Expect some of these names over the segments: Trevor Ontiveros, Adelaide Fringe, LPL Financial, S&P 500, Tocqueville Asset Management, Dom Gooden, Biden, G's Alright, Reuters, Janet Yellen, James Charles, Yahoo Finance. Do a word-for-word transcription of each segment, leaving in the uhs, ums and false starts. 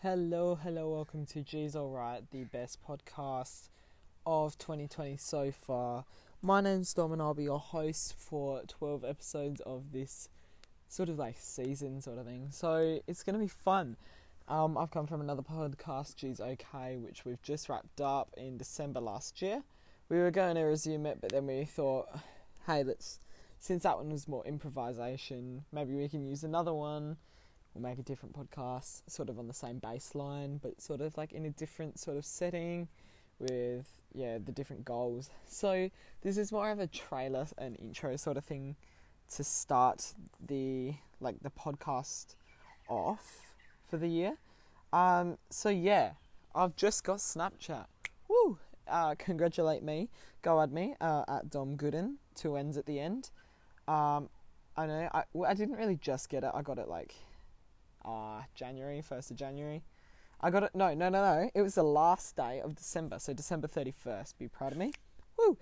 Hello, hello, welcome to G's Alright, the best podcast of twenty twenty so far. My name's Dom and I'll be your host for twelve episodes of this sort of like season sort of thing. So it's going to be fun. Um, I've come from another podcast, G's Okay, which we've just wrapped up in December last year. We were going to resume it, but then we thought, hey, let's since that one was more improvisation, maybe we can use another one. We'll make a different podcast sort of on the same baseline, but sort of like in a different sort of setting with, yeah, the different goals. So this is more of a trailer and intro sort of thing to start the, like the podcast off for the year. Um, so yeah, I've just got Snapchat. Woo! Uh, congratulate me. Go add me, uh, at Dom Gooden, two N's at the end. Um, I know I, well, I didn't really just get it. I got it like, Uh, January, first of January. I got it, no, no, no, no. It was the last day of December, so December thirty-first. Be proud of me. Woo!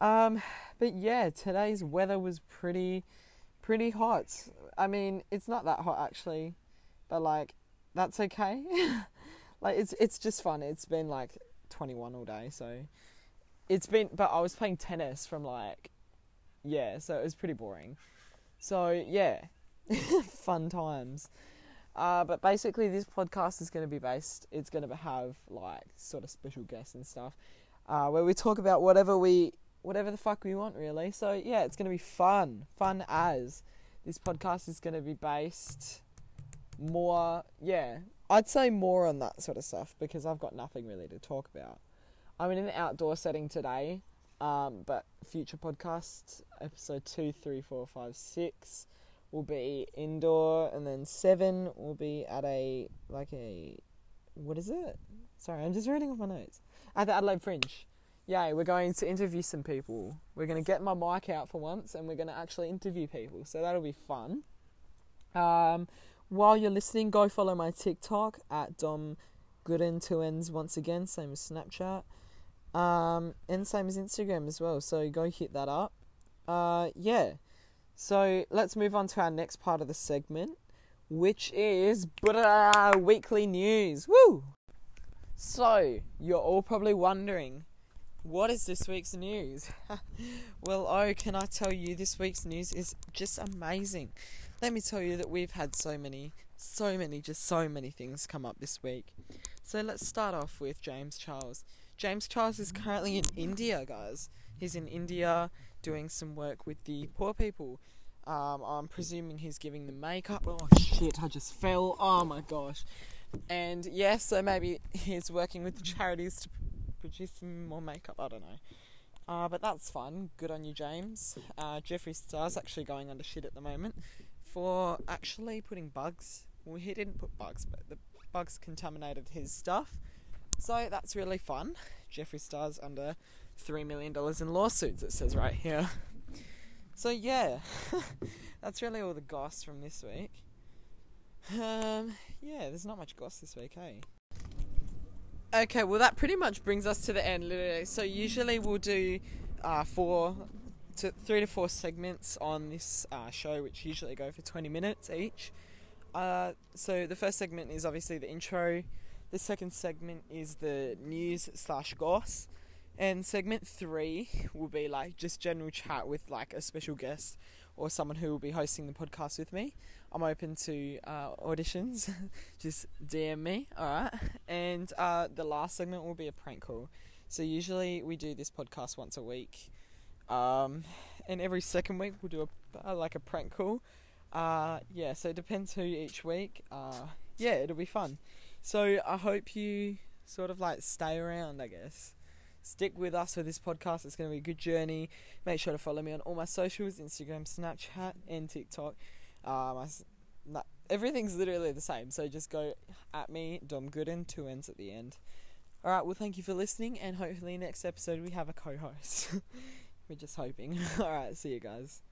Um, but yeah, today's weather was pretty, pretty hot. I mean, it's not that hot actually, but like, that's okay. Like, it's it's just fun. It's been like twenty-one all day, so it's been, but I was playing tennis from like, yeah, so it was pretty boring. So yeah, fun times. Uh, but basically this podcast is going to be based, it's going to have like sort of special guests and stuff, uh, where we talk about whatever we, whatever the fuck we want really. So yeah, it's going to be fun, fun as this podcast is going to be based more, yeah, I'd say more on that sort of stuff because I've got nothing really to talk about. I'm in an outdoor setting today, um, but future podcasts, episode two, three, four, five, six, will be indoor, and then seven will be at a, like a, what is it? Sorry, I'm just reading off my notes. At the Adelaide Fringe. Yay, we're going to interview some people. We're going to get my mic out for once, and we're going to actually interview people, so that'll be fun. Um, while you're listening, go follow my TikTok, at Dom Gooden, two N's once again, same as Snapchat, um, and same as Instagram as well, so go hit that up. Uh, yeah. So let's move on to our next part of the segment, which is weekly news. Woo! So you're all probably wondering, what is this week's news? Well, oh, can I tell you this week's news is just amazing. Let me tell you that we've had so many, so many, just so many things come up this week. So let's start off with James Charles. James Charles is currently in India, guys. He's in India doing some work with the poor people. Um, I'm presuming he's giving them makeup. Oh shit, I just fell. Oh my gosh. And yes, yeah, so maybe he's working with the charities to produce some more makeup. I don't know. Uh, but that's fun. Good on you, James. Uh, Jeffree Star's actually going under shit at the moment for actually putting bugs. Well, he didn't put bugs, but the bugs contaminated his stuff. So that's really fun. Jeffree Star's under three million dollars in lawsuits, it says right here. So yeah, that's really all the goss from this week. Um, yeah, there's not much goss this week, hey? Okay, well that pretty much brings us to the end, literally. So usually we'll do uh, four to three to four segments on this uh, show, which usually go for twenty minutes each. Uh, so the first segment is obviously the intro. The second segment is the news slash goss. And segment three will be like just general chat with like a special guest or someone who will be hosting the podcast with me. I'm open to uh, auditions. Just D M me, alright? And uh, the last segment will be a prank call. So usually we do this podcast once a week. Um, and every second week we'll do a, uh, like a prank call. Uh, yeah, so it depends who each week. Uh, yeah, it'll be fun. So I hope you sort of like stay around, I guess. Stick with us for this podcast. It's going to be a good journey. Make sure to follow me on all my socials, Instagram, Snapchat, and TikTok. Uh, my, my, everything's literally the same. So just go at me, Dom Gooden, two N's at the end. All right, well, thank you for listening. And hopefully next episode we have a co-host. We're just hoping. All right, see you guys.